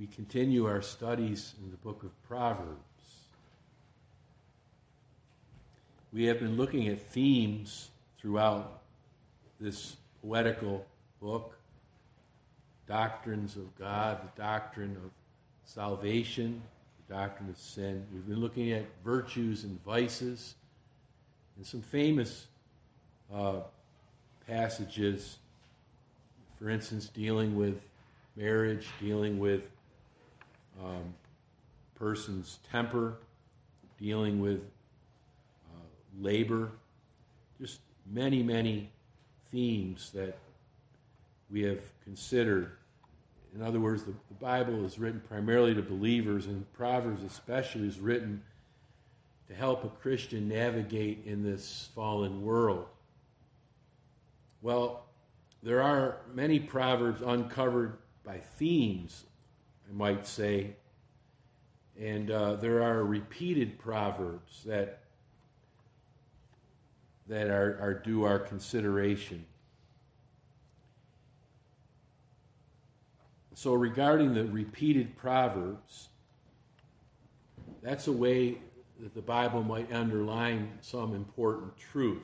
We continue our studies in the book of Proverbs. We have been looking at themes throughout this poetical book, doctrines of God, the doctrine of salvation, the doctrine of sin. We've been looking at virtues and vices, and some famous passages, for instance, dealing with marriage, dealing with person's temper, dealing with labor, just many, many themes that we have considered. In other words, the Bible is written primarily to believers, and Proverbs especially is written to help a Christian navigate in this fallen world. Well, there are many Proverbs uncovered by themes, I might say, and there are repeated Proverbs that are due our consideration. So regarding the repeated Proverbs, that's a way that the Bible might underline some important truth.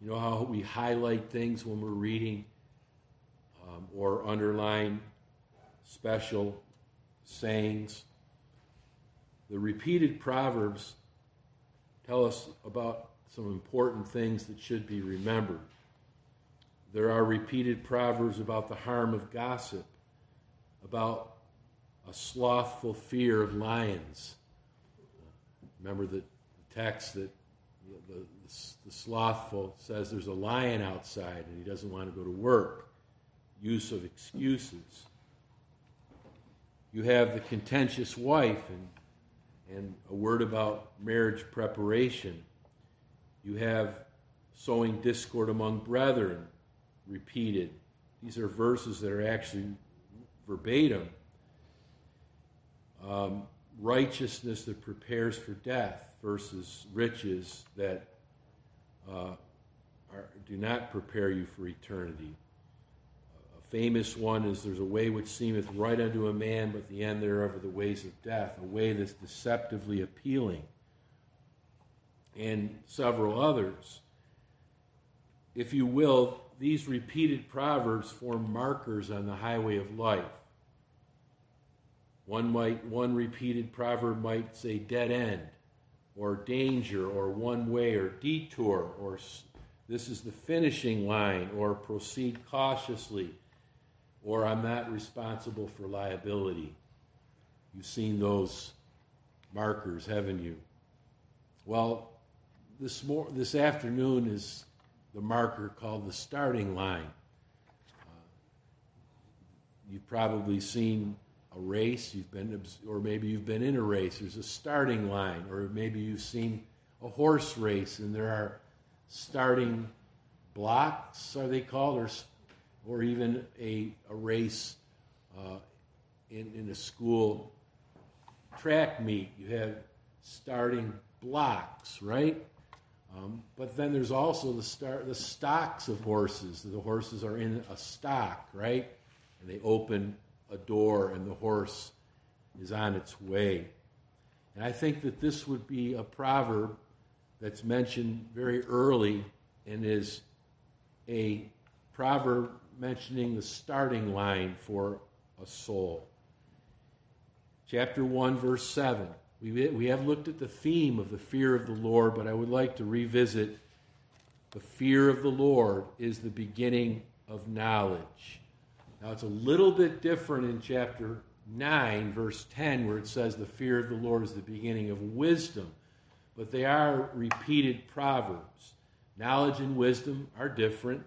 You know how we highlight things when we're reading or underline special sayings? The repeated Proverbs tell us about some important things that should be remembered. There are repeated Proverbs about the harm of gossip, about a slothful fear of lions. Remember the text that the slothful says there's a lion outside and he doesn't want to go to work. Use of excuses. You have the contentious wife and a word about marriage preparation. You have sowing discord among brethren, repeated. These are verses that are actually verbatim. Righteousness that prepares for death versus riches that do not prepare you for eternity. A famous one is, there's a way which seemeth right unto a man, but the end thereof are the ways of death, a way that's deceptively appealing, and several others. If you will, these repeated Proverbs form markers on the highway of life. One repeated proverb might say dead end, or danger, or one way, or detour, or this is the finishing line, or proceed cautiously, or I'm not responsible for liability. You've seen those markers, haven't you? Well, this afternoon is the marker called the starting line. You've probably seen a race, or maybe you've been in a race, there's a starting line, or maybe you've seen a horse race and there are starting blocks, are they called, or even a race in a school track meet. You have starting blocks, right? But then there's also the stocks of horses. The horses are in a stock, right? And they open a door and the horse is on its way. And I think that this would be a proverb that's mentioned very early and is a proverb mentioning the starting line for a soul. Chapter 1, verse 7. We have looked at the theme of the fear of the Lord, but I would like to revisit the fear of the Lord is the beginning of knowledge. Now, it's a little bit different in chapter 9, verse 10, where it says the fear of the Lord is the beginning of wisdom. But they are repeated proverbs. Knowledge and wisdom are different.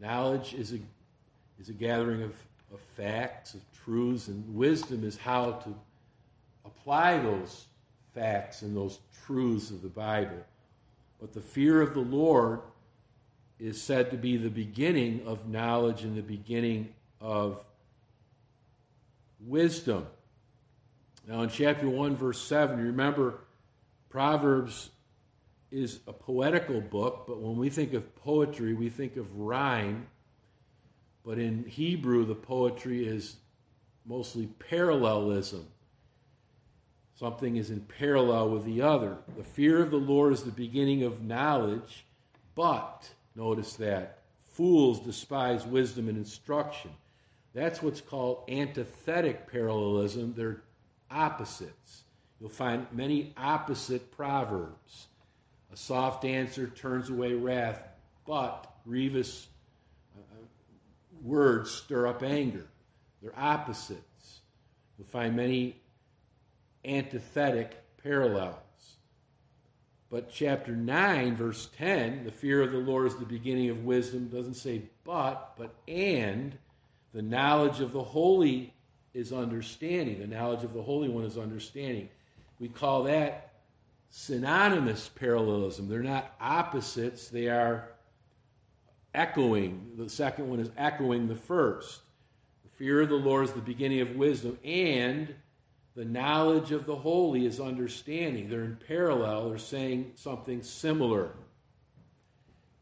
Knowledge is a gathering of facts, of truths, and wisdom is how to apply those facts and those truths of the Bible. But the fear of the Lord is said to be the beginning of knowledge and the beginning of wisdom. Now in chapter 1, verse 7, you remember Proverbs is a poetical book, but when we think of poetry, we think of rhyme. But in Hebrew, the poetry is mostly parallelism. Something is in parallel with the other. The fear of the Lord is the beginning of knowledge, but, notice that, fools despise wisdom and instruction. That's what's called antithetic parallelism. They're opposites. You'll find many opposite proverbs. A soft answer turns away wrath, but grievous words stir up anger. They're opposites. You'll find many antithetic parallels. But chapter 9, verse 10, the fear of the Lord is the beginning of wisdom, doesn't say but and. The knowledge of the Holy is understanding. The knowledge of the Holy One is understanding. We call that synonymous parallelism. They're not opposites. They are echoing. The second one is echoing the first. The fear of the Lord is the beginning of wisdom, and the knowledge of the Holy is understanding. They're in parallel. They're saying something similar.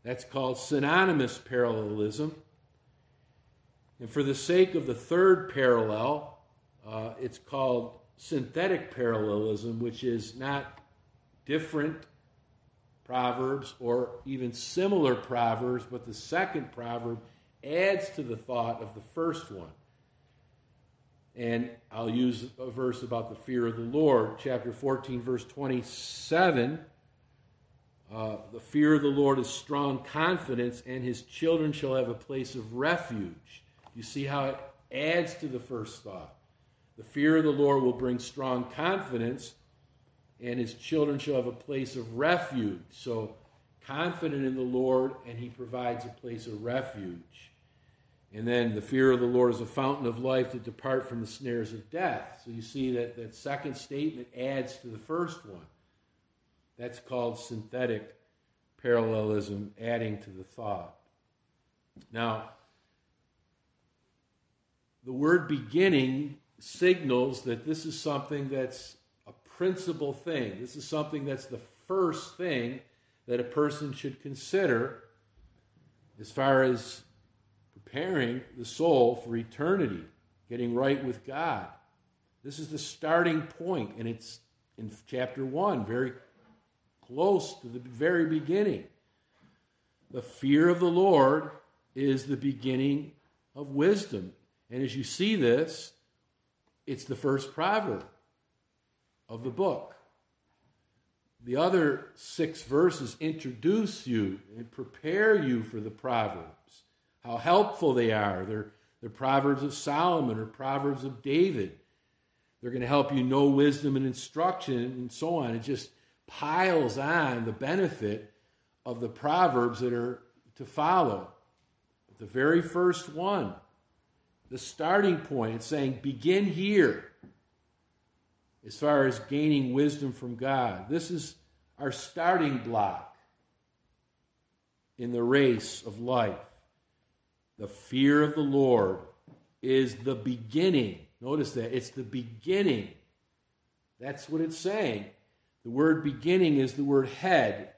That's called synonymous parallelism. And for the sake of the third parallel, it's called synthetic parallelism, which is not different proverbs or even similar proverbs, but the second proverb adds to the thought of the first one. And I'll use a verse about the fear of the Lord, chapter 14, verse 27. The fear of the Lord is strong confidence, and his children shall have a place of refuge. You see how it adds to the first thought. The fear of the Lord will bring strong confidence, and his children shall have a place of refuge. So, confident in the Lord, and he provides a place of refuge. And then the fear of the Lord is a fountain of life to depart from the snares of death. So you see that second statement adds to the first one. That's called synthetic parallelism, adding to the thought. Now, the word beginning signals that this is something that's a principal thing. This is something that's the first thing that a person should consider as far as preparing the soul for eternity, getting right with God. This is the starting point, and it's in chapter 1, very close to the very beginning. The fear of the Lord is the beginning of wisdom. And as you see this, it's the first proverb of the book. The other 6 verses introduce you and prepare you for the proverbs, how helpful they are. They're Proverbs of Solomon or Proverbs of David. They're going to help you know wisdom and instruction and so on. It just piles on the benefit of the proverbs that are to follow. The very first one, the starting point, it's saying begin here as far as gaining wisdom from God. This is our starting block in the race of life. The fear of the Lord is the beginning. Notice that. It's the beginning. That's what it's saying. The word beginning is the word head.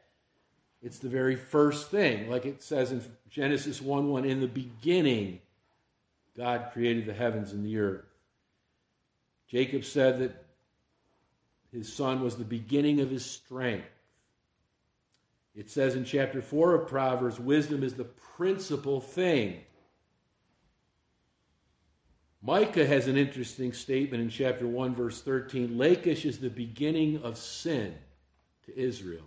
It's the very first thing. Like it says in Genesis 1:1, in the beginning, God created the heavens and the earth. Jacob said that his son was the beginning of his strength. It says in chapter 4 of Proverbs, wisdom is the principal thing. Micah has an interesting statement in chapter 1, verse 13. Lachish is the beginning of sin to Israel.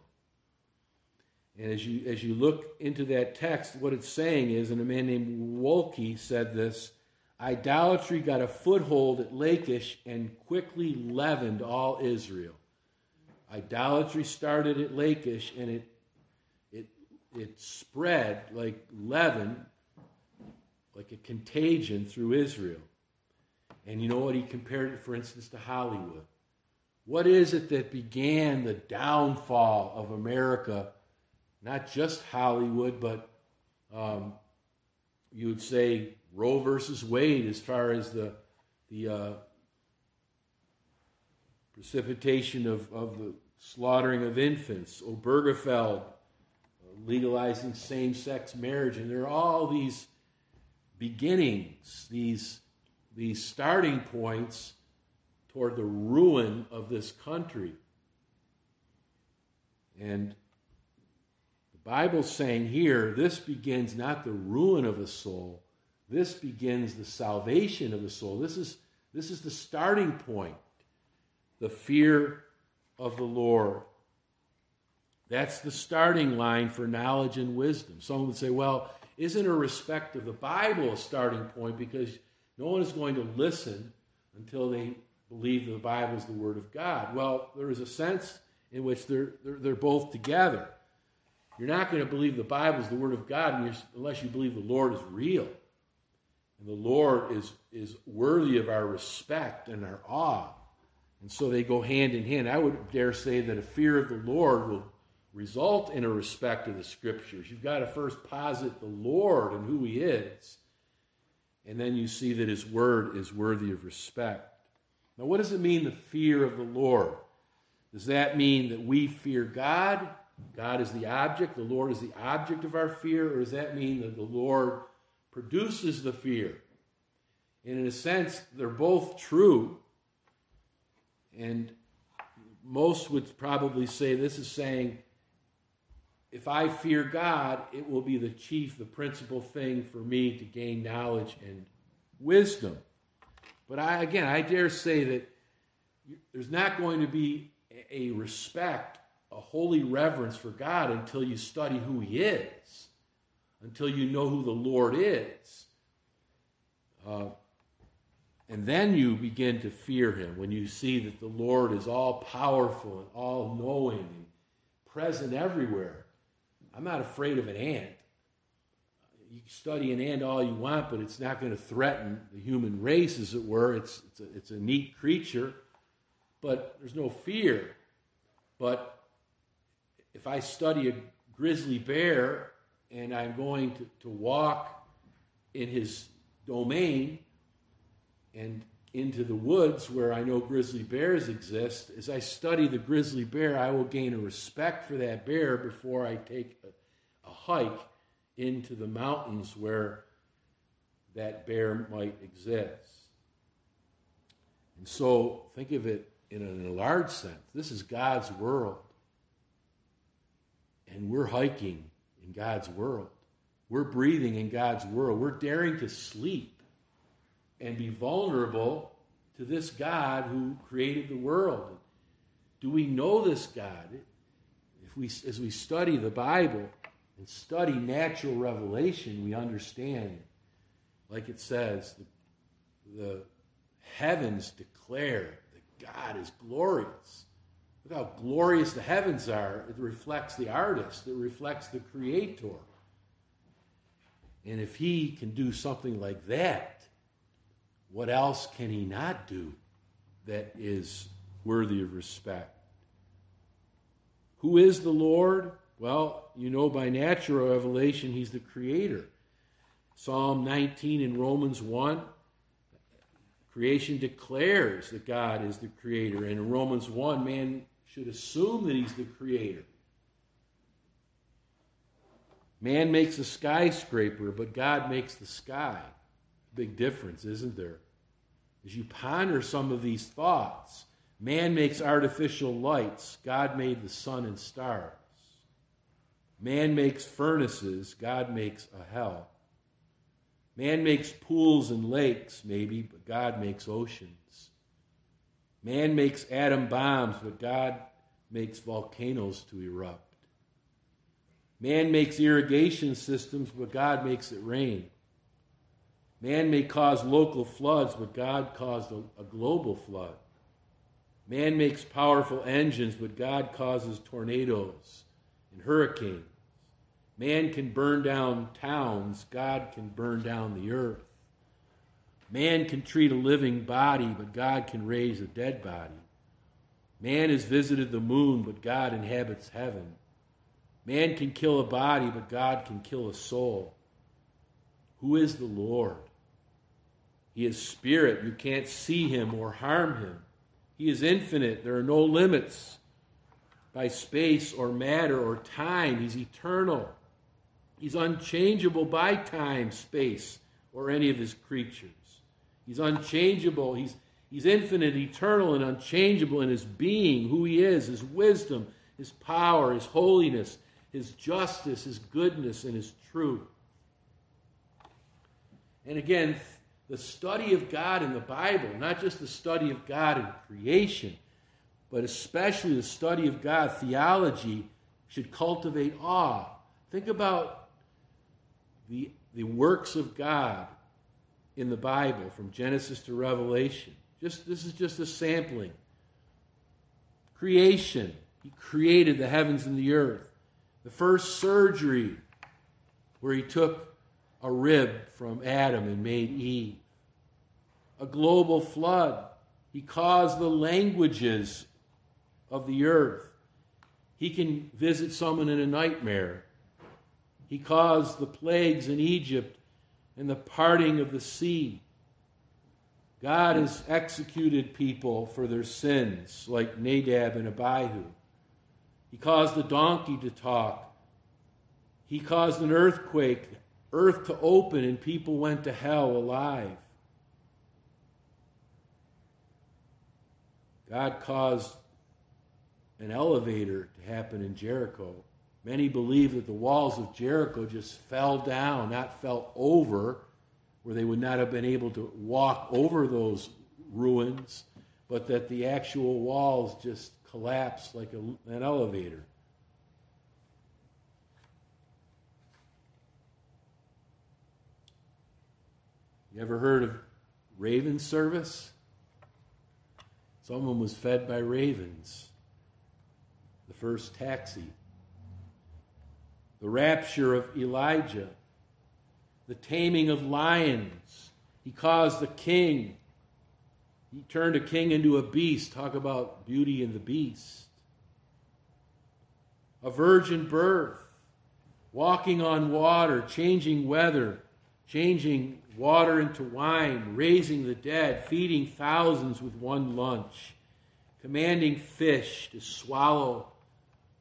And as you look into that text, what it's saying is, and a man named Wolke said this, idolatry got a foothold at Lachish and quickly leavened all Israel. Idolatry started at Lachish, and it spread like leaven, like a contagion through Israel. And you know what? He compared it, for instance, to Hollywood. What is it that began the downfall of America? Not just Hollywood, but you would say Roe versus Wade as far as the precipitation of the slaughtering of infants, Obergefell, legalizing same-sex marriage. And there are all these beginnings, these the starting points toward the ruin of this country. And the Bible's saying here, this begins not the ruin of a soul, this begins the salvation of the soul. This is the starting point, the fear of the Lord. That's the starting line for knowledge and wisdom. Someone would say, well, isn't a respect of the Bible a starting point? Because no one is going to listen until they believe that the Bible is the Word of God. Well, there is a sense in which they're both together. You're not going to believe the Bible is the Word of God unless you believe the Lord is real. And the Lord is worthy of our respect and our awe. And so they go hand in hand. I would dare say that a fear of the Lord will result in a respect of the Scriptures. You've got to first posit the Lord and who He is, and then you see that His Word is worthy of respect. Now, what does it mean, the fear of the Lord? Does that mean that we fear God? God is the object, the Lord is the object of our fear, or does that mean that the Lord produces the fear? And in a sense, they're both true, and most would probably say this is saying, if I fear God, it will be the principal thing for me to gain knowledge and wisdom. But I dare say that there's not going to be a respect, a holy reverence for God until you study who He is, until you know who the Lord is. And then you begin to fear Him when you see that the Lord is all-powerful and all-knowing and present everywhere. I'm not afraid of an ant. You can study an ant all you want, but it's not going to threaten the human race, as it were. It's a neat creature, but there's no fear. But if I study a grizzly bear and I'm going to walk in his domain and into the woods where I know grizzly bears exist, as I study the grizzly bear, I will gain a respect for that bear before I take a hike into the mountains where that bear might exist. And so think of it in an enlarged sense. This is God's world, and we're hiking in God's world. We're breathing in God's world. We're daring to sleep and be vulnerable to this God who created the world. Do we know this God? As we study the Bible and study natural revelation, we understand, like it says, the heavens declare that God is glorious. Look how glorious the heavens are. It reflects the artist. It reflects the creator. And if He can do something like that, what else can He not do that is worthy of respect? Who is the Lord? Well, you know by natural revelation, He's the Creator. Psalm 19 and Romans 1, creation declares that God is the Creator. And in Romans 1, man should assume that He's the Creator. Man makes a skyscraper, but God makes the sky. Big difference, isn't there? As you ponder some of these thoughts, man makes artificial lights. God made the sun and stars. Man makes furnaces. God makes a hell. Man makes pools and lakes, maybe, but God makes oceans. Man makes atom bombs, but God makes volcanoes to erupt. Man makes irrigation systems, but God makes it rain. Man may cause local floods, but God caused a global flood. Man makes powerful engines, but God causes tornadoes and hurricanes. Man can burn down towns, God can burn down the earth. Man can treat a living body, but God can raise a dead body. Man has visited the moon, but God inhabits heaven. Man can kill a body, but God can kill a soul. Who is the Lord? He is spirit. You can't see Him or harm Him. He is infinite. There are no limits by space or matter or time. He's eternal. He's unchangeable by time, space, or any of His creatures. He's unchangeable. He's infinite, eternal, and unchangeable in his being, who he is, his wisdom, his power, his holiness, his justice, his goodness, and his truth. And again, the study of God in the Bible, not just the study of God in creation, but especially the study of God, theology, should cultivate awe. Think about the works of God in the Bible, from Genesis to Revelation. This is just a sampling. Creation. He created the heavens and the earth. The first surgery, where he took a rib from Adam and made Eve. A global flood. He caused the languages of the earth. He can visit someone in a nightmare. He caused the plagues in Egypt and the parting of the sea. God has executed people for their sins, like Nadab and Abihu. He caused the donkey to talk. He caused an earthquake, earth to open, and people went to hell alive. God caused an elevator to happen in Jericho. Many believe that the walls of Jericho just fell down, not fell over, where they would not have been able to walk over those ruins, but that the actual walls just collapsed like an elevator. You ever heard of raven service? Someone was fed by ravens. The first taxi. The rapture of Elijah. The taming of lions. He caused the king. He turned a king into a beast. Talk about Beauty and the Beast. A virgin birth. Walking on water. Changing weather. Changing water into wine. Raising the dead. Feeding thousands with one lunch. Commanding fish to swallow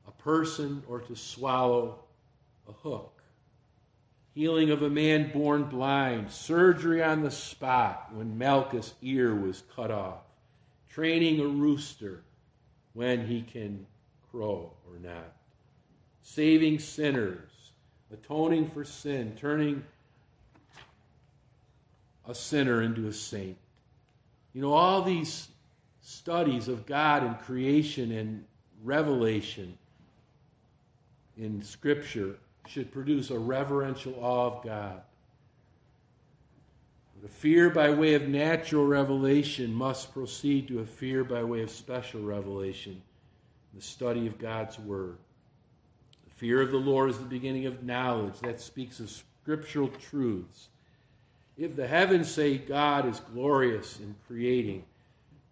a person or to swallow a hook. Healing of a man born blind. Surgery on the spot when Malchus' ear was cut off. Training a rooster when he can crow or not. Saving sinners. Atoning for sin. Turning a sinner into a saint. You know, all these studies of God and creation and revelation in Scripture should produce a reverential awe of God. The fear by way of natural revelation must proceed to a fear by way of special revelation, the study of God's Word. The fear of the Lord is the beginning of knowledge. That speaks of scriptural truths. If the heavens say God is glorious in creating,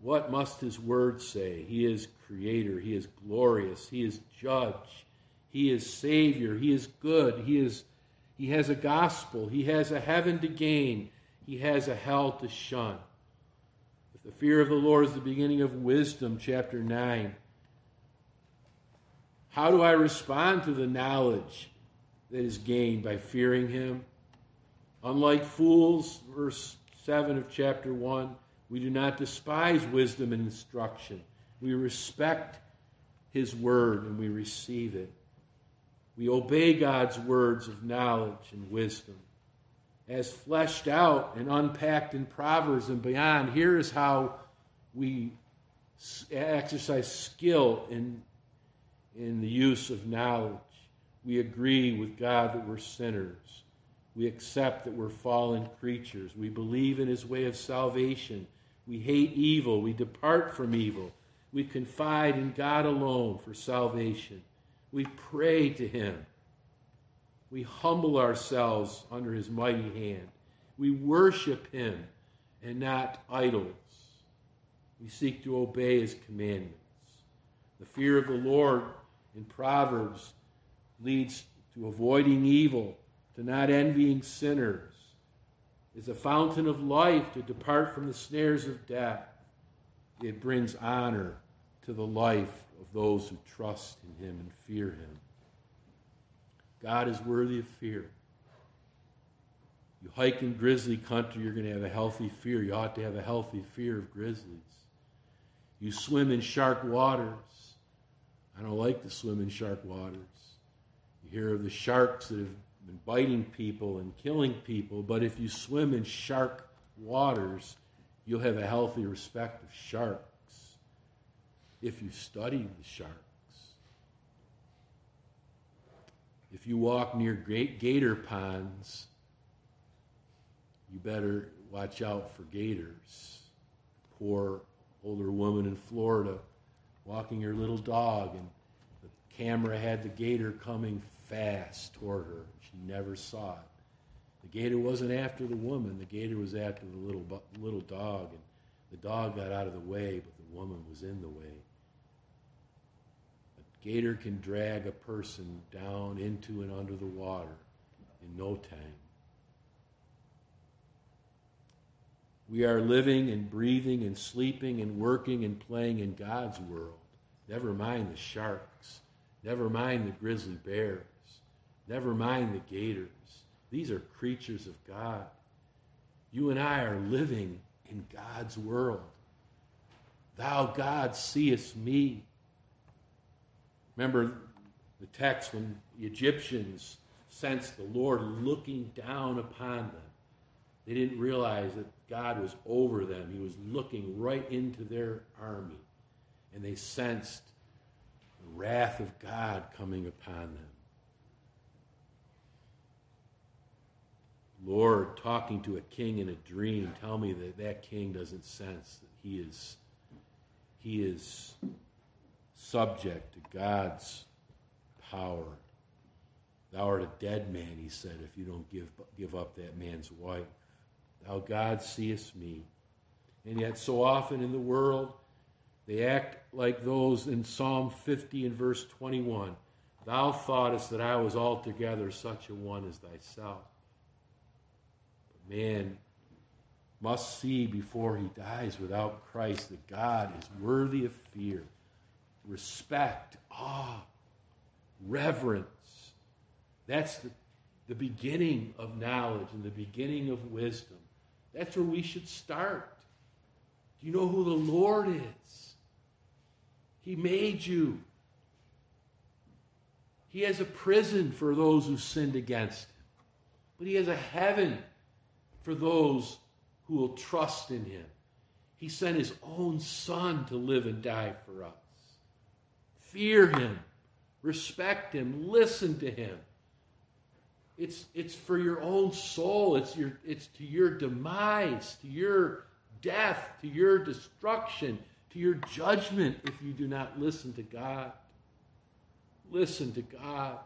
what must his word say? He is creator. He is glorious. He is judge. He is savior. He is good. He has a gospel. He has a heaven to gain. He has a hell to shun. If the fear of the Lord is the beginning of wisdom, chapter 9. How do I respond to the knowledge that is gained? By fearing him. Unlike fools, verse 7 of chapter 1, we do not despise wisdom and instruction. We respect his word and we receive it. We obey God's words of knowledge and wisdom. As fleshed out and unpacked in Proverbs and beyond, here is how we exercise skill in the use of knowledge. We agree with God that we're sinners. We accept that we're fallen creatures. We believe in his way of salvation. We hate evil. We depart from evil. We confide in God alone for salvation. We pray to him. We humble ourselves under his mighty hand. We worship him and not idols. We seek to obey his commandments. The fear of the Lord in Proverbs leads to avoiding evil, to not envying sinners. Is a fountain of life, to depart from the snares of death. It brings honor to the life of those who trust in him and fear him. God is worthy of fear. You hike in grizzly country, you're going to have a healthy fear. You ought to have a healthy fear of grizzlies. You swim in shark waters. I don't like to swim in shark waters. You hear of the sharks that have been biting people and killing people, but if you swim in shark waters, you'll have a healthy respect of sharks if you study the sharks. If you walk near great gator ponds, you better watch out for gators. Poor older woman in Florida walking her little dog, and the camera had the gator coming fast toward her. She never saw it. The gator wasn't after the woman. The gator was after the little dog, and the dog got out of the way, but the woman was in the way. A gator can drag a person down into and under the water in no time. We are living and breathing and sleeping and working and playing in God's world. Never mind the sharks. Never mind the grizzly bears. Never mind the gators. These are creatures of God. You and I are living in God's world. Thou, God, seest me. Remember the text when the Egyptians sensed the Lord looking down upon them. They didn't realize that God was over them. He was looking right into their army. And they sensed the wrath of God coming upon them. Lord, talking to a king in a dream, tell me that that king doesn't sense that he is subject to God's power. Thou art a dead man, he said, if you don't give up that man's wife. Thou, God, seest me. And yet so often in the world, they act like those in Psalm 50 and verse 21. Thou thoughtest that I was altogether such a one as thyself. But man must see before he dies without Christ that God is worthy of fear, respect, awe, reverence. That's the beginning of knowledge and the beginning of wisdom. That's where we should start. Do you know who the Lord is? He made you. He has a prison for those who sinned against him. But he has a heaven for those who will trust in him. He sent his own son to live and die for us. Fear him. Respect him. Listen to him. It's for your own soul. It's to your demise, to your death, to your destruction, to your judgment if you do not listen to God. Listen to God.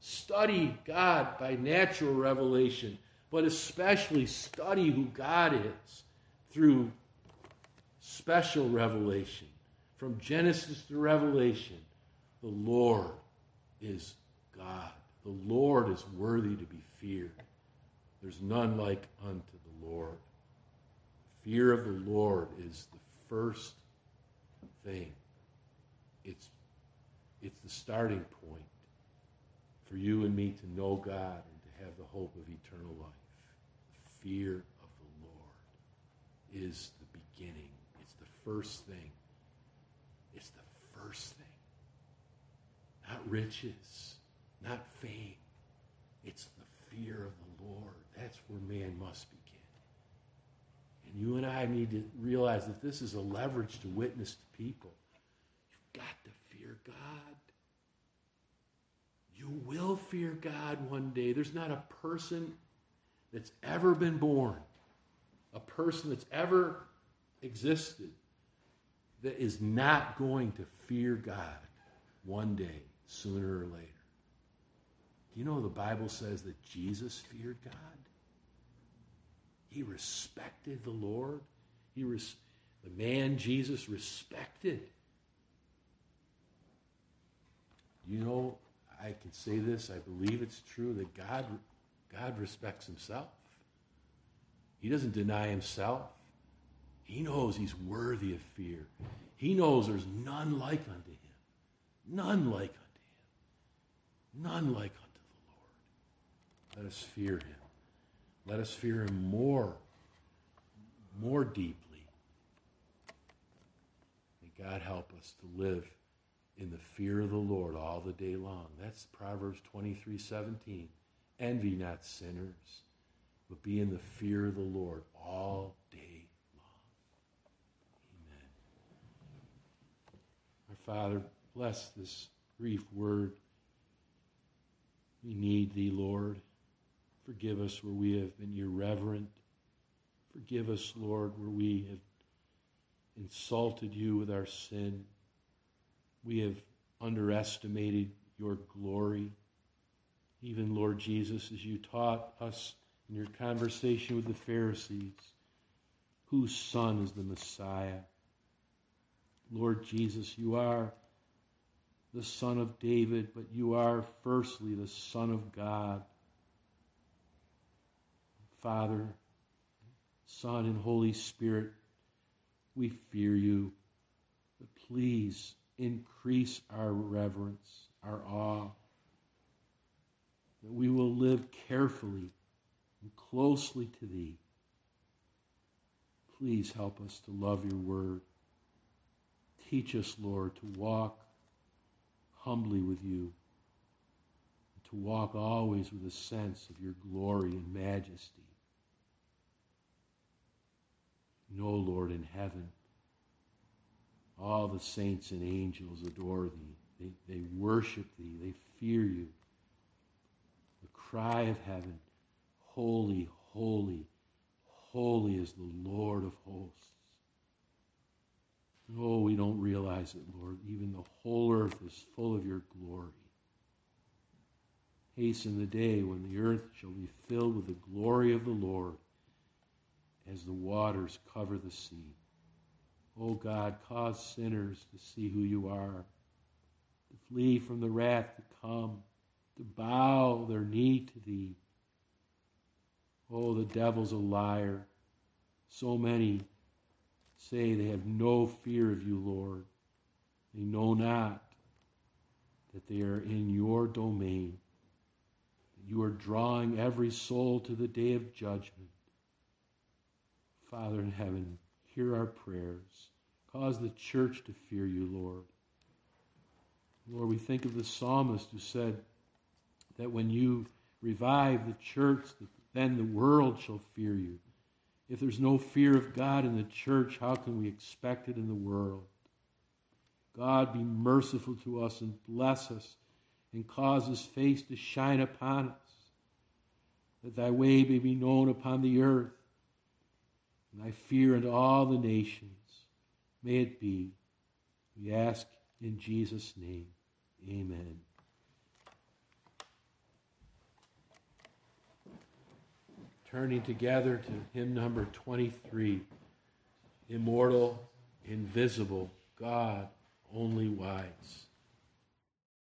Study God by natural revelation, but especially study who God is through special revelation. From Genesis to Revelation, the Lord is God. The Lord is worthy to be feared. There's none like unto the Lord. Fear of the Lord is the first thing. It's the starting point for you and me to know God and to have the hope of eternal life. The fear of the Lord is the beginning. It's the first thing. It's the first thing. Not riches. Not fame. It's the fear of the Lord. That's where man must begin. And you and I need to realize that this is a leverage to witness to people. You've got to fear God. You will fear God one day. There's not a person that's ever been born, a person that's ever existed, that is not going to fear God one day, sooner or later. Do you know the Bible says that Jesus feared God? He respected the Lord. The man Jesus respected. You know, I can say this, I believe it's true, that God respects himself. He doesn't deny himself. He knows he's worthy of fear. He knows there's none like unto him. None like unto him. None like unto him. Let us fear him. Let us fear him more deeply. May God help us to live in the fear of the Lord all the day long. That's Proverbs 23:17. Envy not sinners, but be in the fear of the Lord all day long. Amen. Our Father, bless this brief word. We need thee, Lord. Forgive us where we have been irreverent. Forgive us, Lord, where we have insulted you with our sin. We have underestimated your glory. Even, Lord Jesus, as you taught us in your conversation with the Pharisees, whose son is the Messiah? Lord Jesus, you are the Son of David, but you are firstly the Son of God. Father, Son, and Holy Spirit, we fear you. But please increase our reverence, our awe, that we will live carefully and closely to thee. Please help us to love your word. Teach us, Lord, to walk humbly with you, and to walk always with a sense of your glory and majesty. Know, Lord, in heaven, all the saints and angels adore thee. They worship thee. They fear you. The cry of heaven, holy, holy, holy is the Lord of hosts. Oh, we don't realize it, Lord. Even the whole earth is full of your glory. Hasten the day when the earth shall be filled with the glory of the Lord as the waters cover the sea. O God, cause sinners to see who you are, to flee from the wrath to come, to bow their knee to thee. Oh, the devil's a liar. So many say they have no fear of you, Lord. They know not that they are in your domain, that you are drawing every soul to the day of judgment. Father in heaven, hear our prayers. Cause the church to fear you, Lord. Lord, we think of the psalmist who said that when you revive the church, then the world shall fear you. If there's no fear of God in the church, how can we expect it in the world? God, be merciful to us and bless us and cause his face to shine upon us, that thy way may be known upon the earth, and thy fear unto all the nations. May it be, we ask in Jesus' name. Amen. Turning together to hymn number 23, Immortal, Invisible, God Only Wise.